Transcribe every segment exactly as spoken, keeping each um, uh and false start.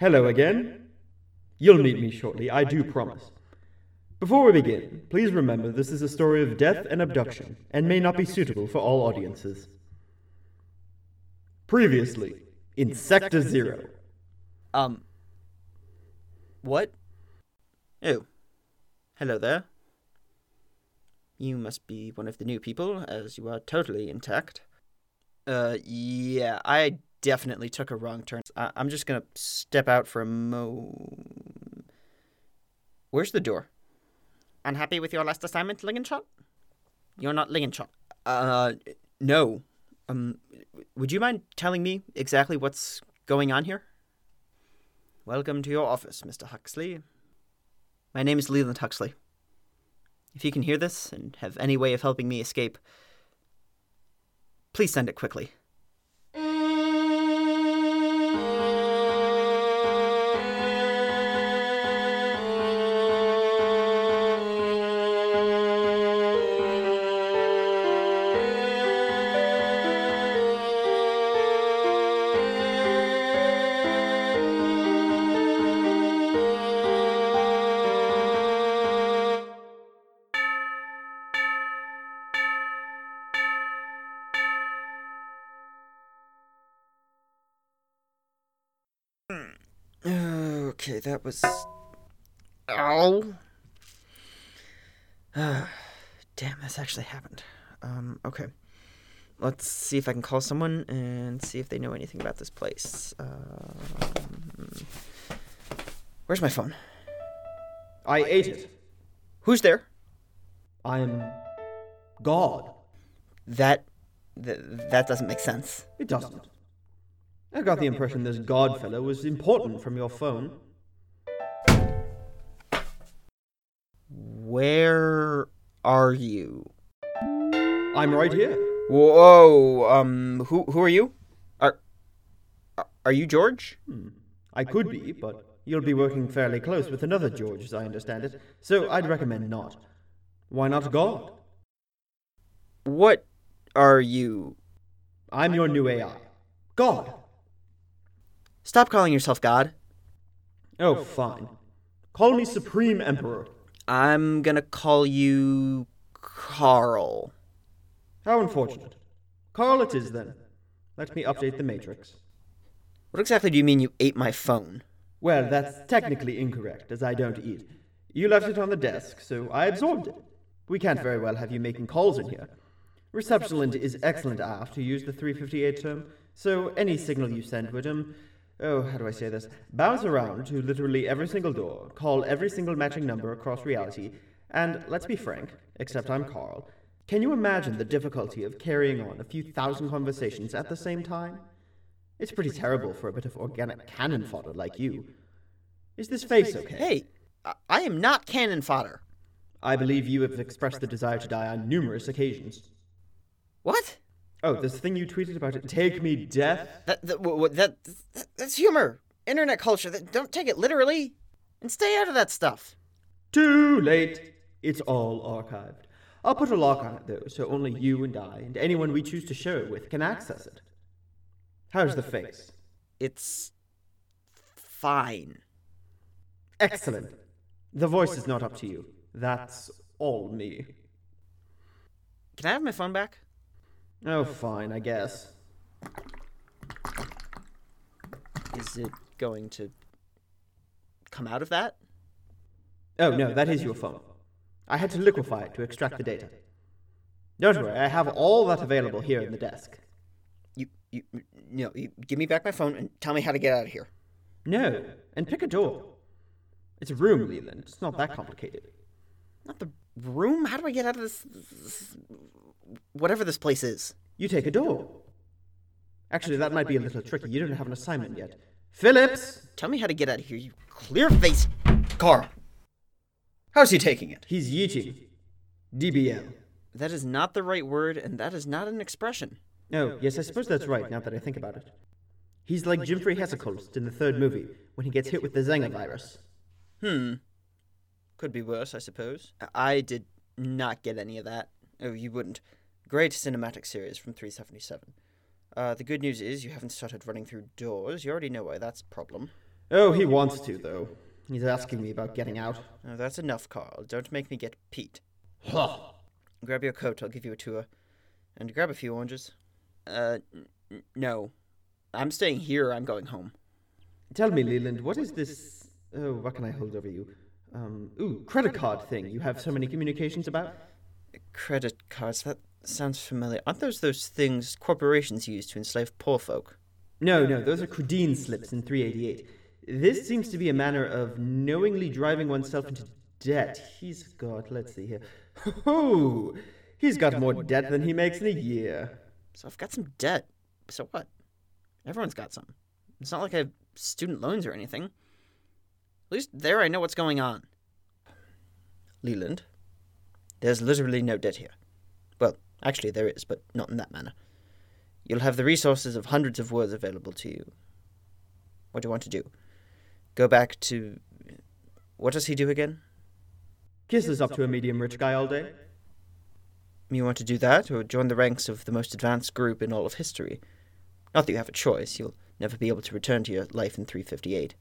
Hello again. You'll meet me shortly, I do promise. Before we begin, please remember this is a story of death and abduction, and may not be suitable for all audiences. Previously, in Sector Zero. Um... What? Oh. Hello there. You must be one of the new people, as you are totally intact. Uh, yeah, I definitely took a wrong turn. I- I'm just gonna step out for a mo... Where's the door? Unhappy with your last assignment, Lingenshot? You're not Lingenshot. Uh, no. Um, would you mind telling me exactly what's going on here? Welcome to your office, Mister Huxley. My name is Leland Huxley. If you can hear this and have any way of helping me escape, please send it quickly. Okay, that was... Ow! Uh, damn, this actually happened. Um, okay. Let's see if I can call someone and see if they know anything about this place. Um, where's my phone? I ate it. Who's there? I'm... God. That... Th- that doesn't make sense. It doesn't. I got the impression this God fellow was important from your phone. Where are you? I'm right here. Whoa, um, who who are you? Are are you George? Hmm. I could be, but you'll be working fairly close with another George, as I understand it, so I'd recommend not. Why not God? What are you? I'm your new A I. God! Stop calling yourself God. Oh, fine. Call me Supreme Emperor. I'm gonna call you... Carl. How unfortunate. Carl it is, then. Let me update the matrix. What exactly do you mean you ate my phone? Well, that's technically incorrect, as I don't eat. You left it on the desk, so I absorbed it. We can't very well have you making calls in here. Receptionist is excellent aft, to use the three fifty-eight term, so any signal you send would, um... Oh, how do I say this? Bounce around to literally every single door, call every single matching number across reality, and, let's be frank, except I'm Carl, can you imagine the difficulty of carrying on a few thousand conversations at the same time? It's pretty terrible for a bit of organic cannon fodder like you. Is this face okay? Hey, I, I am not cannon fodder. I believe you have expressed the desire to die on numerous occasions. What? Oh, this thing you tweeted about it, take me death? That, that, that, that That's humor. Internet culture. That, don't take it literally. And stay out of that stuff. Too late. It's all archived. I'll put a lock on it, though, so only you and I and anyone we choose to share it with can access it. How's the face? It's... fine. Excellent. The voice is not up to you. That's all me. Can I have my phone back? Oh, fine, I guess. Is it going to come out of that? Oh, no, that is your phone. I had to liquefy it to extract the data. Don't worry, I have all that available here in the desk. You, you, no, you give me back my phone and tell me how to get out of here. No, and pick a door. It's a room, Leland. It's not that complicated. Not the room? How do I get out of this... this... whatever this place is? You take a door. Actually, that might be a little tricky. You don't have an assignment yet. Phillips! Tell me how to get out of here, you clear-faced... Carl. How's he taking it? He's yeeting. D B L. That is not the right word, and that is not an expression. No, yes, I suppose that's right, now that I think about it. He's like Jimfrey Hessekolst in the third movie, when he gets hit with the Zenger virus. Hmm. Could be worse, I suppose. I did not get any of that. Oh, you wouldn't. Great cinematic series from three seventy-seven. Uh, the good news is you haven't started running through doors. You already know why that's a problem. Oh, he wants to, though. He's asking me about getting out. Oh, that's enough, Carl. Don't make me get Pete. Huh. Grab your coat. I'll give you a tour. And grab a few oranges. Uh, n- no. I'm staying here. I'm going home. Tell me, Leland, what is this... Oh, what can I hold over you? Um, ooh, credit card thing you have so many communications about? Credit cards, that sounds familiar. Aren't those those things corporations use to enslave poor folk? No, no, those are credine slips in three eighty-eight. This seems to be a manner of knowingly driving oneself into debt. He's got, let's see here. Ho-ho! He's got more debt than he makes in a year. So I've got some debt. So what? Everyone's got some. It's not like I have student loans or anything. At least there I know what's going on. Leland, there's literally no debt here. Well, actually there is, but not in that manner. You'll have the resources of hundreds of words available to you. What do you want to do? Go back to... What does he do again? Kisses up to a medium-rich guy all day. You want to do that, or join the ranks of the most advanced group in all of history? Not that you have a choice. You'll never be able to return to your life in three fifty-eight.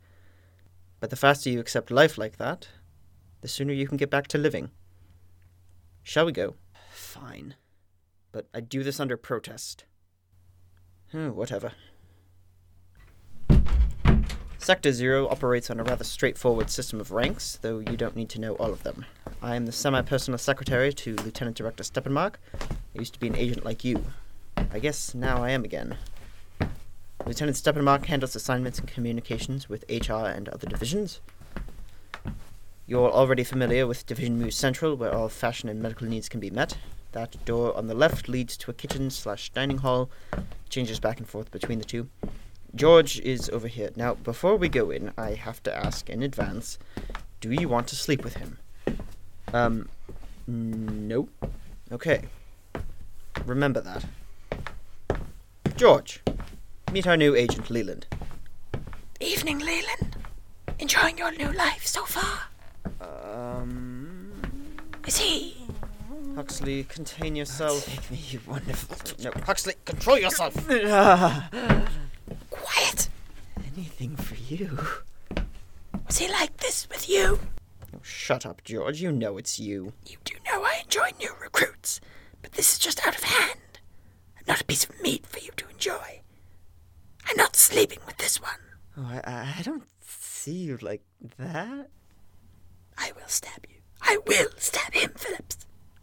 But the faster you accept life like that, the sooner you can get back to living. Shall we go? Fine. But I do this under protest. Hmm, whatever. Sector Zero operates on a rather straightforward system of ranks, though you don't need to know all of them. I am the semi-personal secretary to Lieutenant Director Steppenmark. I used to be an agent like you. I guess now I am again. Lieutenant Steppenmark handles assignments and communications with H R and other divisions. You're already familiar with Division Mu Central, where all fashion and medical needs can be met. That door on the left leads to a kitchen slash dining hall. Changes back and forth between the two. George is over here. Now, before we go in, I have to ask in advance, do you want to sleep with him? Um, no. Okay. Remember that. George, meet our new agent, Leland. Evening, Leland. Enjoying your new life so far? Um... Is he... Huxley, contain yourself. Oh, take me, you wonderful... No, Huxley, control yourself! Quiet! Anything for you. Was he like this with you? Oh, shut up, George. You know it's you. You do know I enjoy new recruits, but this is just out of hand. I'm not a piece of meat for you to enjoy. I'm not sleeping with this one. Oh, I, I don't see you like that. I will stab you. I will stab him, Phillips.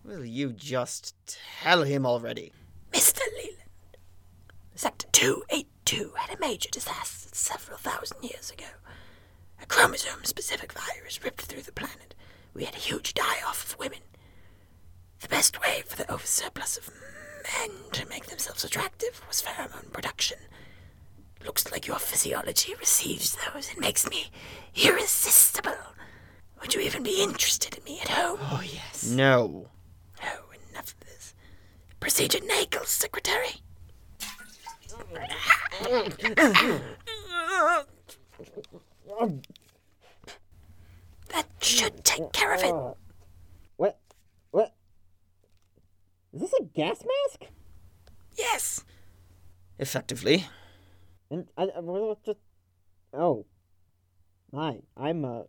Will you just tell him already? Mister Leland, Sector two eighty-two had a major disaster several thousand years ago. A chromosome-specific virus ripped through the planet. We had a huge die-off of women. The best way for the oversurplus of men to make themselves attractive was pheromone production. Looks like your physiology receives those and makes me irresistible. Would you even be interested in me at home? Oh, yes. No. Oh, enough of this. Procedure Nagel's secretary. That should take care of it. What? What? Is this a gas mask? Yes. Effectively. And I, I just. Oh. Hi. I'm uh,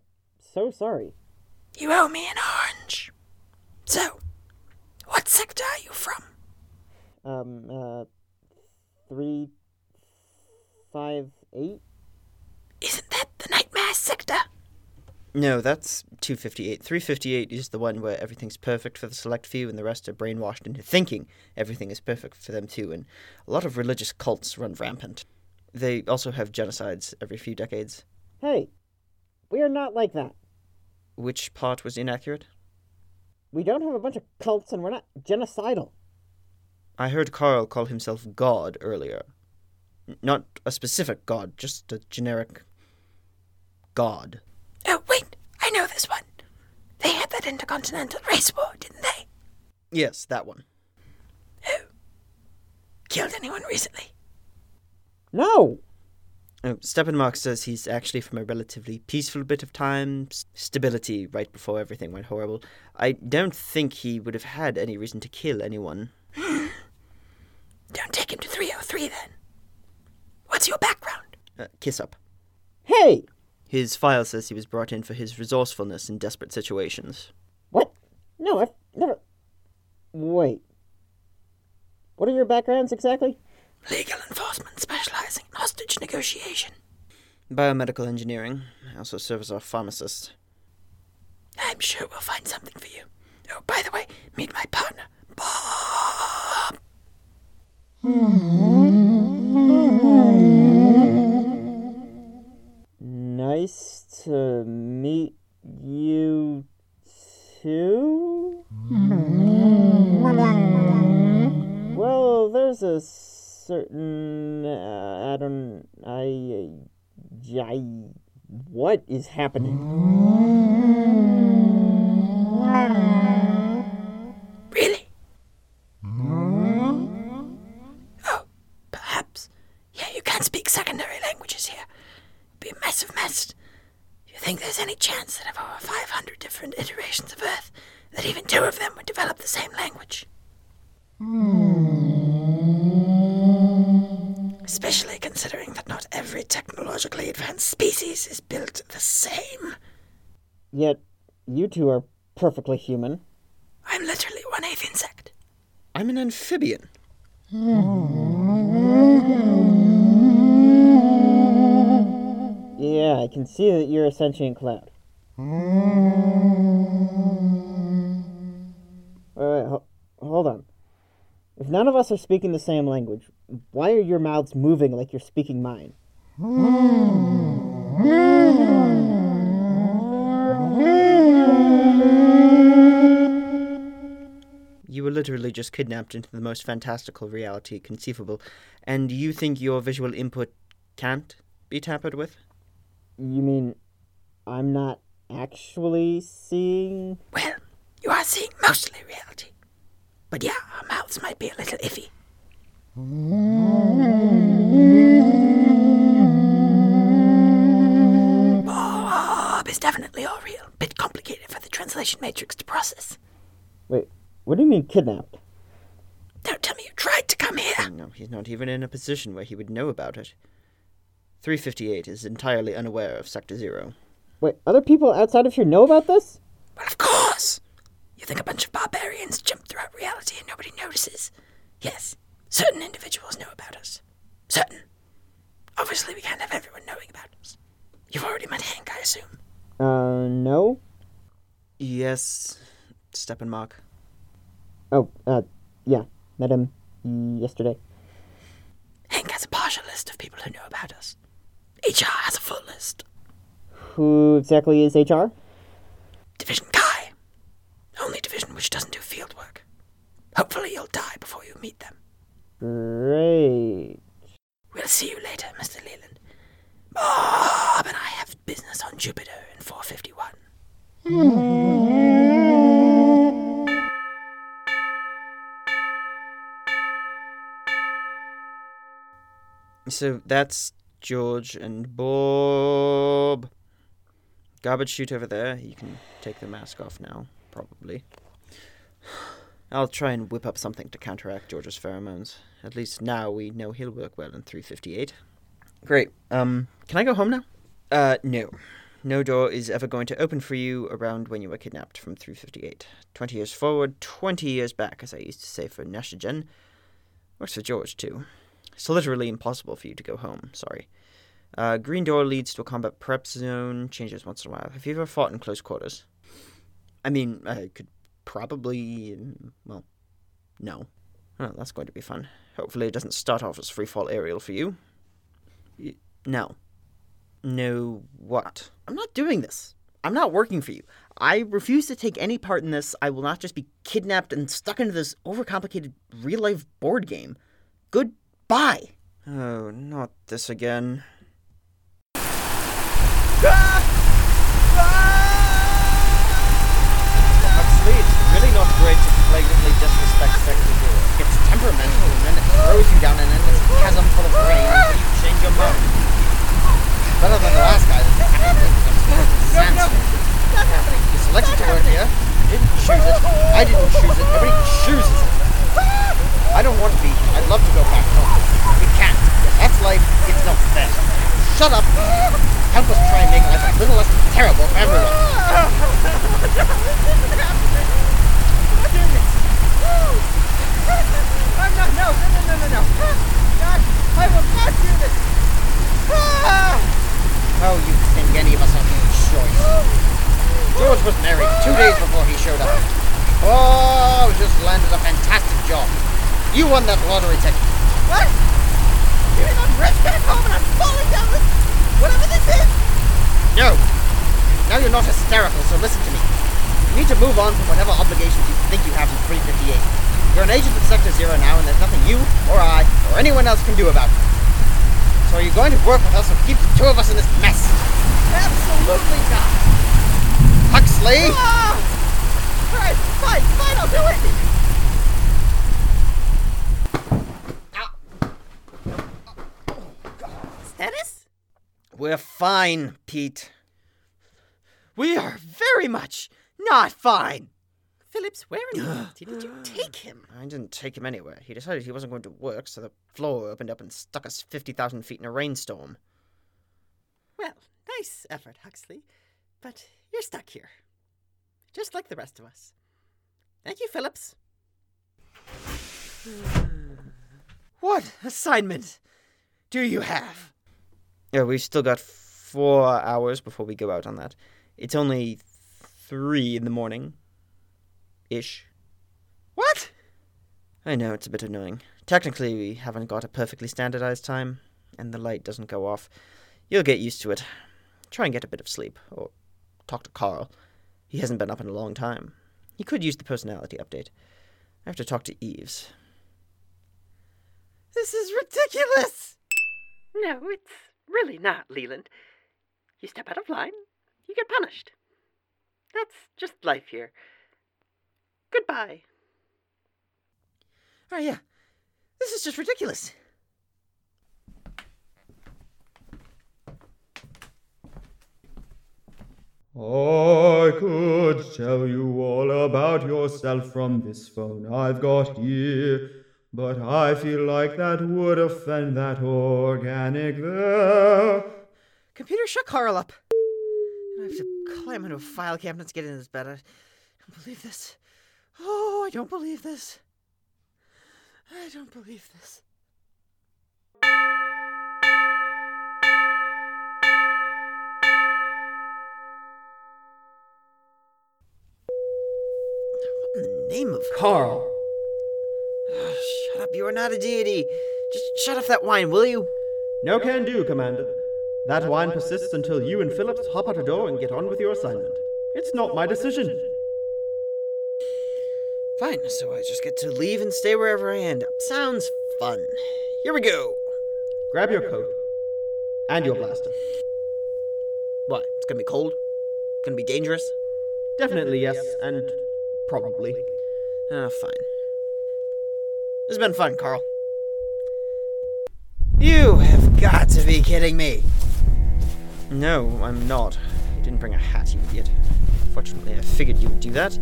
so sorry. You owe me an orange. So, what sector are you from? Um. Uh. Three, five, eight? Isn't that the nightmare sector? No, that's two fifty-eight. three fifty-eight is the one where everything's perfect for the select few and the rest are brainwashed into thinking everything is perfect for them too, and a lot of religious cults run rampant. They also have genocides every few decades. Hey, we are not like that. Which part was inaccurate? We don't have a bunch of cults and we're not genocidal. I heard Carl call himself God earlier. N- not a specific God, just a generic God. Oh, wait, I know this one. They had that intercontinental race war, didn't they? Yes, that one. Oh. Killed anyone recently? No! Oh, Steppenmark says he's actually from a relatively peaceful bit of time, stability right before everything went horrible. I don't think he would have had any reason to kill anyone. Don't take him to three oh three, then. What's your background? Uh, kiss up. Hey! His file says he was brought in for his resourcefulness in desperate situations. What? No, I've never... Wait. What are your backgrounds exactly? Legal enforcement specializing in hostage negotiation. Biomedical engineering. I also serve as our pharmacist. I'm sure we'll find something for you. Oh, by the way, meet my partner, Bob. Nice to meet you too? Well, there's a certain... Uh, I don't... I... I... What is happening? Really? Oh, perhaps. Yeah, you can't speak secondary languages here. It'd be a massive mess. Do you think there's any chance that of over five hundred different iterations of Earth, that even two of them would develop the same language? Especially considering that not every technologically advanced species is built the same. Yet, you two are perfectly human. I'm literally one-eighth insect. I'm an amphibian. Yeah, I can see that you're a sentient cloud. All right, ho- hold on. If none of us are speaking the same language, why are your mouths moving like you're speaking mine? You were literally just kidnapped into the most fantastical reality conceivable, and you think your visual input can't be tampered with? You mean I'm not actually seeing? Well, you are seeing mostly reality. But yeah, our mouths might be a little iffy. Bob is definitely all real. Bit complicated for the translation matrix to process. Wait, what do you mean kidnapped? Don't tell me you tried to come here. No, he's not even in a position where he would know about it. three fifty-eight is entirely unaware of Sector Zero. Wait, other people outside of here know about this? Well, of course! You think a bunch of barbarians jump throughout reality and nobody notices? Yes, certain individuals know about us. Certain. Obviously, we can't have everyone knowing about us. You've already met Hank, I assume. Uh, no? Yes, Steppenmark. Oh, uh, yeah, met him yesterday. Hank has a partial list of people who know about us. H R has a full list. Who exactly is H R? Division Kai. Only division which doesn't do field work. Hopefully you'll die before you meet them. Great. We'll see you later, Mister Leland. Bob and I have business on Jupiter in four fifty-one. So that's George and Bob. Garbage chute over there. You can take the mask off now. Probably. I'll try and whip up something to counteract George's pheromones. At least now we know he'll work well in three fifty-eight. Great. Um, can I go home now? Uh, no. No door is ever going to open for you around when you were kidnapped from three fifty-eight. Twenty years forward, twenty years back, as I used to say for Nashagen. Works for George, too. It's literally impossible for you to go home. Sorry. Uh, green door leads to a combat prep zone. Changes once in a while. Have you ever fought in close quarters? I mean, I could probably, well, no. Oh, that's going to be fun. Hopefully it doesn't start off as free-fall aerial for you. Y- no. No what? I'm not doing this. I'm not working for you. I refuse to take any part in this. I will not just be kidnapped and stuck into this overcomplicated real-life board game. Goodbye! Oh, not this again. Great to flagrantly disrespect Sector Zero. It's temperamental, and then it throws you down an endless chasm full of rain until you change your mind. Better than the last guy that actually makes sense. No, no, not happening. You selected to work here. You didn't choose it. I didn't choose it. Everybody chooses it. I don't want to be here. I'd love to go back home. We can't. That's life. It's not fair. Shut up. Help us try and make life little less terrible for everyone. What is it? I'm not, no, no, no, no, no. God, I will not do this. Oh, you think any of us are being choice? George was married two days before he showed up. Oh, just landed a fantastic job. You won that lottery ticket. What? You mean I'm rich back home and I'm falling down with whatever this is? No. Now you're not hysterical, so listen to me. You need to move on from whatever obligations you think you have in three fifty-eight. You're an agent of Sector Zero now, and there's nothing you, or I, or anyone else can do about it. So are you going to work with us and keep the two of us in this mess? Absolutely not. Huxley? Ah! All right, fine, fine, I'll do it! We're fine, Pete. We are very much not fine. Phillips, where in the world did you take him? I didn't take him anywhere. He decided he wasn't going to work, so the floor opened up and stuck us fifty thousand feet in a rainstorm. Well, nice effort, Huxley. But you're stuck here. Just like the rest of us. Thank you, Phillips. What assignment do you have? Yeah, we've still got four hours before we go out on that. It's only three in the morning. Ish. What? I know, it's a bit annoying. Technically, we haven't got a perfectly standardized time, and the light doesn't go off. You'll get used to it. Try and get a bit of sleep, or talk to Carl. He hasn't been up in a long time. He could use the personality update. I have to talk to Eves. This is ridiculous! No, it's... really not, Leland. You step out of line, you get punished. That's just life here. Goodbye. Oh, yeah. This is just ridiculous. I could tell you all about yourself from this phone I've got here. But I feel like that would offend that organic there. Computer, shut Carl up. I have to climb into a file cabinet to get in this bed. I don't believe this. Oh, I don't believe this. I don't believe this. What in the name of Carl? You are not a deity. Just shut off that wine, will you? No can do, Commander. That wine persists until you and Phillips hop out a door and get on with your assignment. It's not my decision. Fine, so I just get to leave and stay wherever I end up. Sounds fun. Here we go. Grab your coat. And your blaster. What? It's gonna be cold? Gonna be dangerous? Definitely yes, and probably. Ah, fine. It's been fun, Carl. You have got to be kidding me. No, I'm not. You didn't bring a hat, you idiot. Fortunately, I figured you would do that.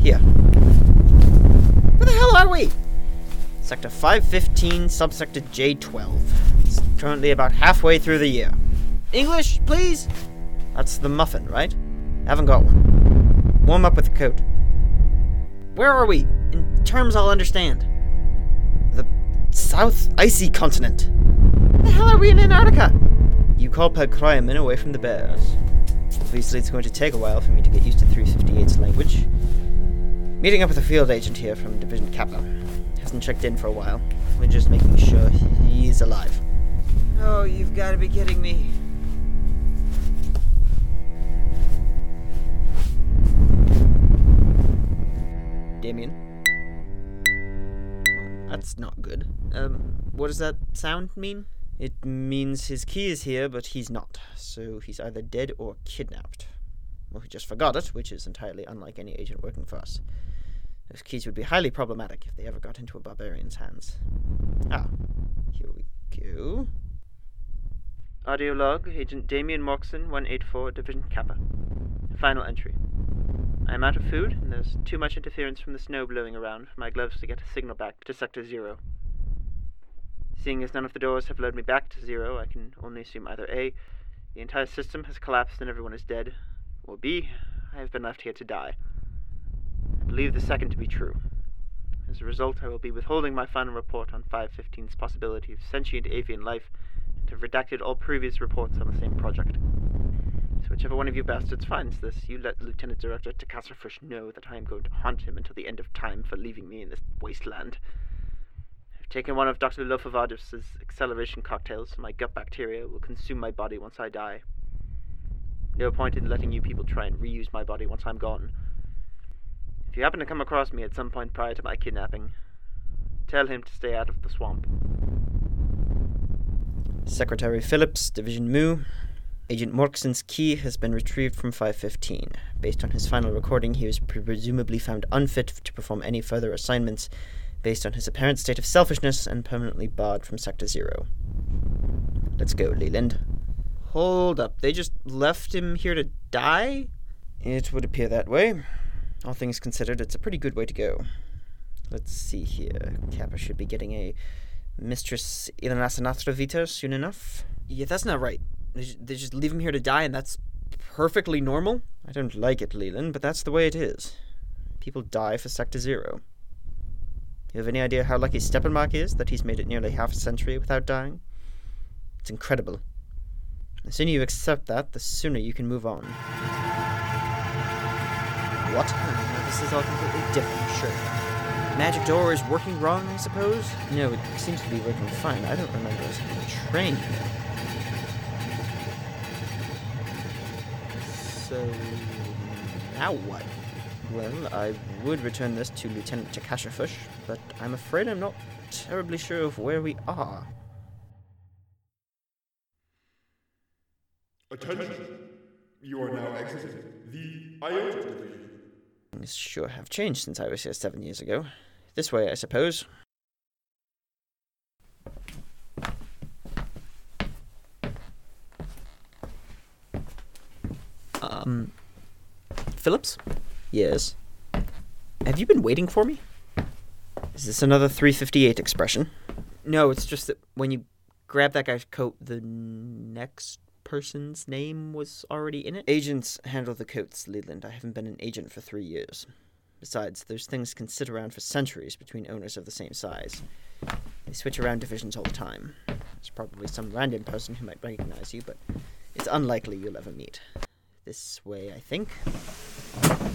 Here. Where the hell are we? Sector five fifteen, subsector J twelve. It's currently about halfway through the year. English, please? That's the muffin, right? I haven't got one. Warm up with the coat. Where are we? In terms I'll understand. South Icy Continent. The hell are we in Antarctica? You call Pelcryamin away from the bears. Obviously it's going to take a while for me to get used to three fifty-eight's language. Meeting up with a field agent here from Division Kappa. Hasn't checked in for a while. We're just making sure he's alive. Oh, you've got to be kidding me. Damien? That's not good. Um, what does that sound mean? It means his key is here, but he's not. So he's either dead or kidnapped. Well, he just forgot it, which is entirely unlike any agent working for us. Those keys would be highly problematic if they ever got into a barbarian's hands. Ah, here we go. Audio log, Agent Damian Moxon, one eighty-four, Division Kappa. Final entry. I am out of food, and there's too much interference from the snow blowing around for my gloves to get a signal back to Sector Zero. Seeing as none of the doors have led me back to Zero, I can only assume either A, The entire system has collapsed and everyone is dead. Or B, I have been left here to die. I believe the second to be true. As a result, I will be withholding my final report on five fifteen's possibility of sentient avian life, and have redacted all previous reports on the same project. So whichever one of you bastards finds this, you let Lieutenant Director Tecasserfish know that I am going to haunt him until the end of time for leaving me in this wasteland. I have taken one of Doctor Lofovardus' acceleration cocktails, so my gut bacteria will consume my body once I die. No point in letting you people try and reuse my body once I'm gone. If you happen to come across me at some point prior to my kidnapping, tell him to stay out of the swamp. Secretary Phillips, Division Mu. Agent Morkson's key has been retrieved from five fifteen. Based on his final recording, he was presumably found unfit to perform any further assignments based on his apparent state of selfishness and permanently barred from Sector Zero. Let's go, Leland. Hold up, they just left him here to die? It would appear that way. All things considered, it's a pretty good way to go. Let's see here. Kappa should be getting a Mistress Ilanasanatravita soon enough. Yeah, that's not right. They, j- they just leave him here to die, and that's perfectly normal? I don't like it, Leland, but that's the way it is. People die for Sector Zero. You have any idea how lucky Steppenmark is that he's made it nearly half a century without dying? It's incredible. The sooner you accept that, the sooner you can move on. What? No, this is all completely different, sure. Magic door is working wrong, I suppose? No, it seems to be working fine. I don't remember us being trained. So, now what? Well, I would return this to Lieutenant Takashafush, but I'm afraid I'm not terribly sure of where we are. Attention! You are now exiting the IOTA division. Things sure have changed since I was here seven years ago. This way, I suppose. Um... Phillips? Yes? Have you been waiting for me? Is this another three fifty-eight expression? No, it's just that when you grab that guy's coat, the next person's name was already in it? Agents handle the coats, Leland. I haven't been an agent for three years. Besides, those things can sit around for centuries between owners of the same size. They switch around divisions all the time. There's probably some random person who might recognize you, but it's unlikely you'll ever meet. This way, I think.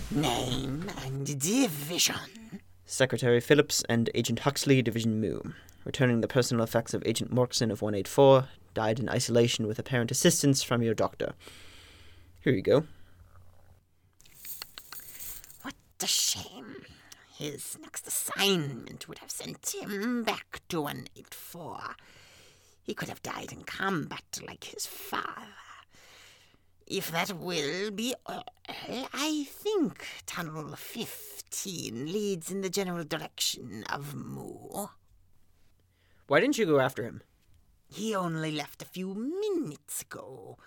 Name and division. Secretary Phillips and Agent Huxley, Division Mu. Returning the personal effects of Agent Morkson of one eighty-four, died in isolation with apparent assistance from your doctor. Here you go. What a shame. His next assignment would have sent him back to one eighty-four. He could have died in combat like his father. If that will be all, I think Tunnel fifteen leads in the general direction of Mu. Why didn't you go after him? He only left a few minutes ago.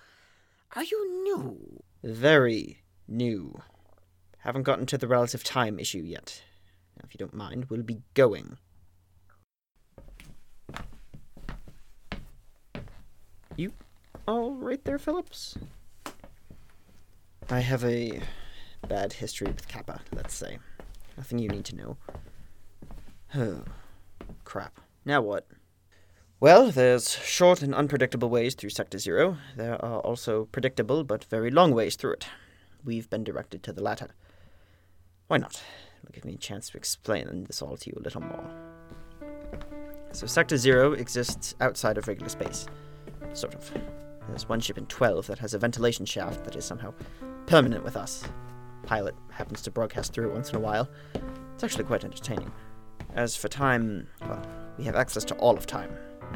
Are you new? Very new. Haven't gotten to the relative time issue yet. Now, if you don't mind, we'll be going. You all right there, Phillips? I have a bad history with Kappa, let's say. Nothing you need to know. Oh, crap. Now what? Well, there's short and unpredictable ways through Sector Zero. There are also predictable but very long ways through it. We've been directed to the latter. Why not? It'll give me a chance to explain this all to you a little more. So Sector Zero exists outside of regular space. Sort of. There's one ship in twelve that has a ventilation shaft that is somehow permanent with us. Pilot happens to broadcast through once in a while. It's actually quite entertaining. As for time, well, we have access to all of time.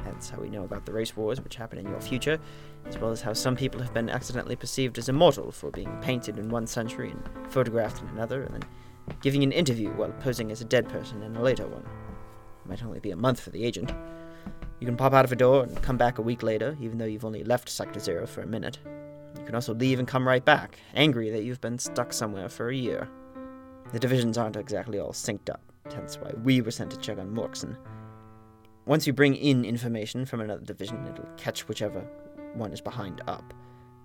That's how we know about the race wars which happen in your future, as well as how some people have been accidentally perceived as immortal for being painted in one century and photographed in another, and then giving an interview while posing as a dead person in a later one. It might only be a month for the agent. You can pop out of a door and come back a week later, even though you've only left Sector Zero for a minute. You can also leave and come right back, angry that you've been stuck somewhere for a year. The divisions aren't exactly all synced up, hence why we were sent to check on Morkson. Once you bring in information from another division, it'll catch whichever one is behind up.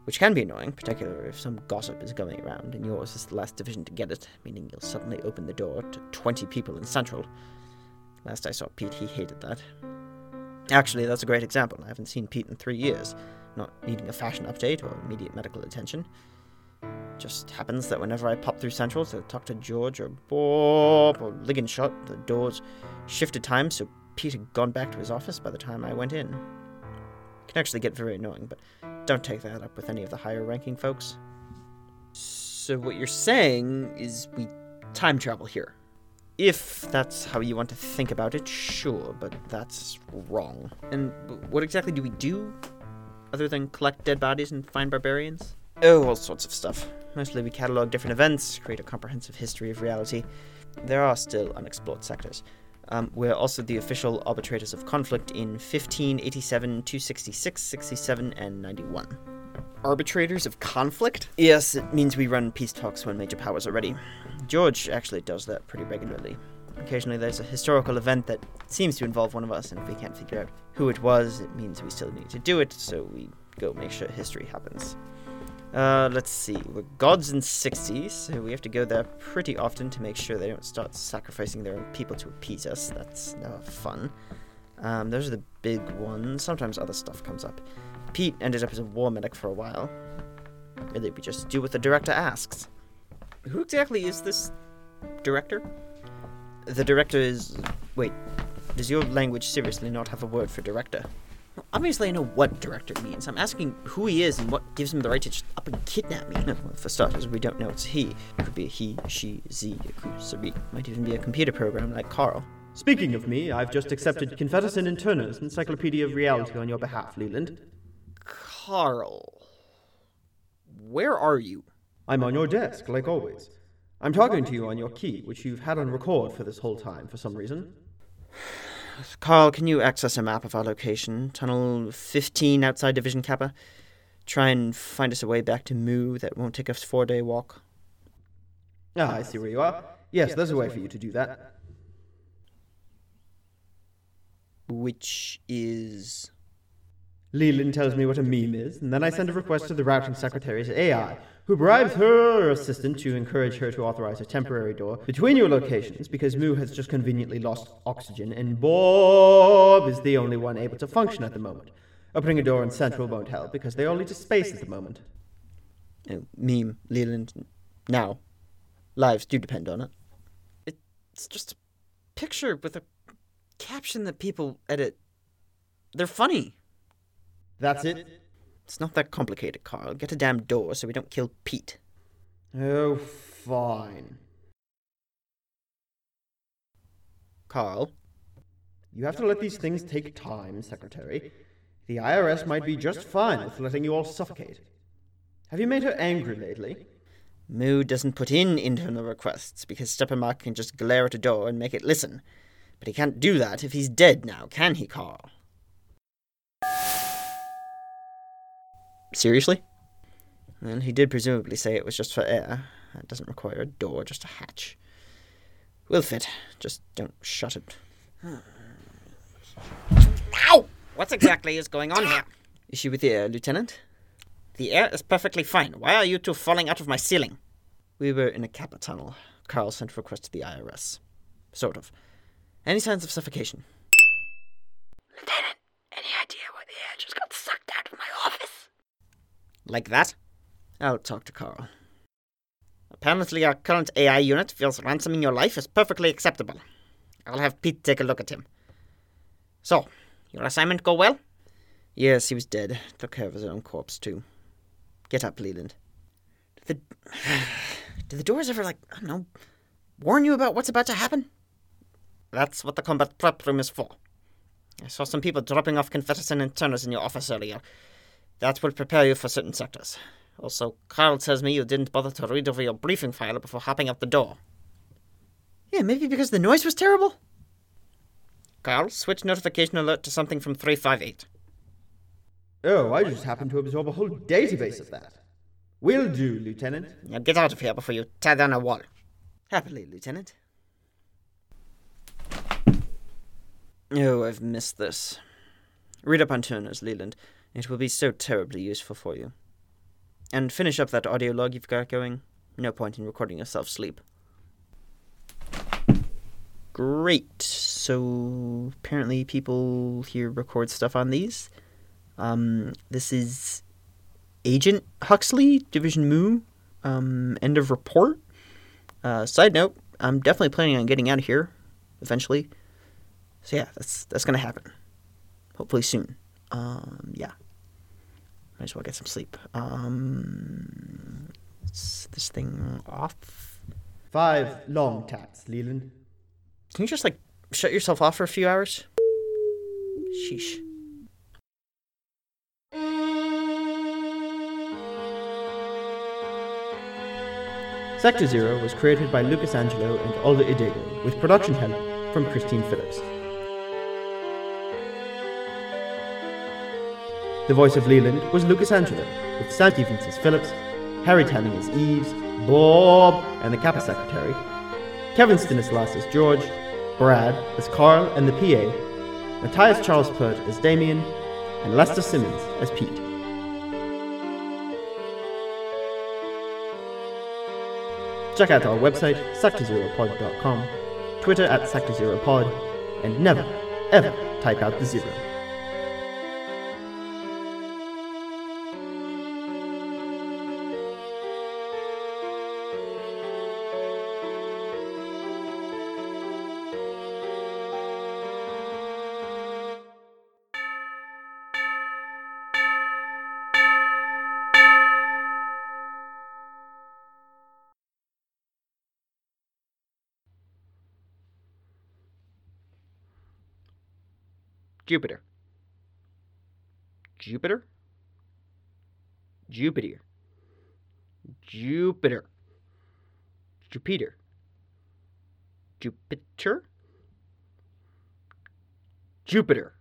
which can be annoying, particularly if some gossip is going around and yours is the last division to get it, meaning you'll suddenly open the door to twenty people in Central. Last I saw Pete, he hated that. Actually, that's a great example. I haven't seen Pete in three years, not needing a fashion update or immediate medical attention. It just happens that whenever I pop through Central to talk to George or Bob or Ligginshot, the doors shifted time, so Pete had gone back to his office by the time I went in. It can actually get very annoying, but don't take that up with any of the higher-ranking folks. So what you're saying is we time travel here. If that's how you want to think about it, sure, but that's wrong. And what exactly do we do, other than collect dead bodies and find barbarians? Oh, all sorts of stuff. Mostly we catalog different events, create a comprehensive history of reality. There are still unexplored sectors. Um, we're also the official Arbitrators of Conflict in fifteen, eighty-seven, two sixty-six, sixty-seven, and ninety-one. Arbitrators of Conflict? Yes, it means we run peace talks when major powers are ready. George actually does that pretty regularly. Occasionally there's a historical event that seems to involve one of us, and if we can't figure out who it was, it means we still need to do it, so we go make sure history happens. Uh, let's see, we're gods in sixty, so we have to go there pretty often to make sure they don't start sacrificing their own people to appease us. That's never fun. Um, those are the big ones. Sometimes other stuff comes up. Pete ended up as a war medic for a while. Really, we just do what the director asks. Who exactly is this director? The director is... Wait, does your language seriously not have a word for director? Well, obviously I know what director means. I'm asking who he is and what gives him the right to just up and kidnap me. Well, for starters, we don't know it's he. It could be a he, she, z, it could be, might even be a computer program like Carl. Speaking of me, I've just accepted Confederson and Turner's Encyclopedia of Reality on your behalf, Leland. Carl, where are you? I'm on your desk, like always. I'm talking to you on your key, which you've had on record for this whole time, for some reason. Carl, can you access a map of our location? Tunnel fifteen outside Division Kappa? Try and find us a way back to Mu that won't take us a four-day walk. Ah, I see where you are. Yes, there's a way for you to do that. Which is... Leland tells me what a meme is, and then I send a request to the routing secretary's A I, who bribes her assistant to encourage her to authorize a temporary door between your locations because Mu has just conveniently lost oxygen and Bob is the only one able to function at the moment. Opening a door in Central won't help because they're only to space at the moment. Oh, meme, Leland, now. Lives do depend on it. It's just a picture with a caption that people edit. They're funny. That's it? It's not that complicated, Carl. Get a damn door so we don't kill Pete. Oh, fine. Carl? You have to let these things take time, Secretary. The I R S might be just fine with letting you all suffocate. Have you made her angry lately? Mu doesn't put in internal requests because Steppenmark can just glare at a door and make it listen. But he can't do that if he's dead now, can he, Carl? Seriously? And he did presumably say it was just for air. That doesn't require a door, just a hatch. Will fit. Just don't shut it. Ow! What exactly is going on here? Issue with the air, Lieutenant? The air is perfectly fine. Why are you two falling out of my ceiling? We were in a Kappa tunnel. Carl sent a request to the I R S. Sort of. Any signs of suffocation? Lieutenant, any idea why the air just got sucked out of my office? Like that? I'll talk to Carl. Apparently our current A I unit feels ransoming your life is perfectly acceptable. I'll have Pete take a look at him. So, your assignment go well? Yes, he was dead. Took care of his own corpse, too. Get up, Leland. Did the, did the doors ever, like, I don't know, warn you about what's about to happen? That's what the combat prep room is for. I saw some people dropping off Confederson and Turners in your office earlier. That will prepare you for certain sectors. Also, Carl tells me you didn't bother to read over your briefing file before hopping out the door. Yeah, maybe because the noise was terrible? Carl, switch notification alert to something from three five eight. Oh, I just happened to absorb a whole database of that. Will do, Lieutenant. Now get out of here before you tear down a wall. Happily, Lieutenant. Oh, I've missed this. Read up on Turner's, Leland. It will be so terribly useful for you. And finish up that audio log you've got going. No point in recording yourself sleep. Great. So apparently people here record stuff on these. Um, this is Agent Huxley, Division Mu, um, end of report. Uh, side note, I'm definitely planning on getting out of here eventually. So yeah, that's that's going to happen. Hopefully soon. Um, yeah. Might as well get some sleep. Um, this thing off. Five long taps, Leland. Can you just, like, shut yourself off for a few hours? Sheesh. Sector Zero was created by Lucas Angelo and Alda Idego, with production help from Christine Phillips. The voice of Leland was Lucas Angelo, with Santi Vincent Phillips, Harry Tanning as Eves, Bob and the Kappa Secretary, Kevin Stanislas as George, Brad as Carl and the P A, Matthias Charles Pert as Damien, and Lester Simmons as Pete. Check out our website, sector zero pod dot com, Twitter at sector zero pod, and never, ever type out the zero. Jupiter. Jupiter? Jupiter. Jupiter. Jupiter. Jupiter? Jupiter.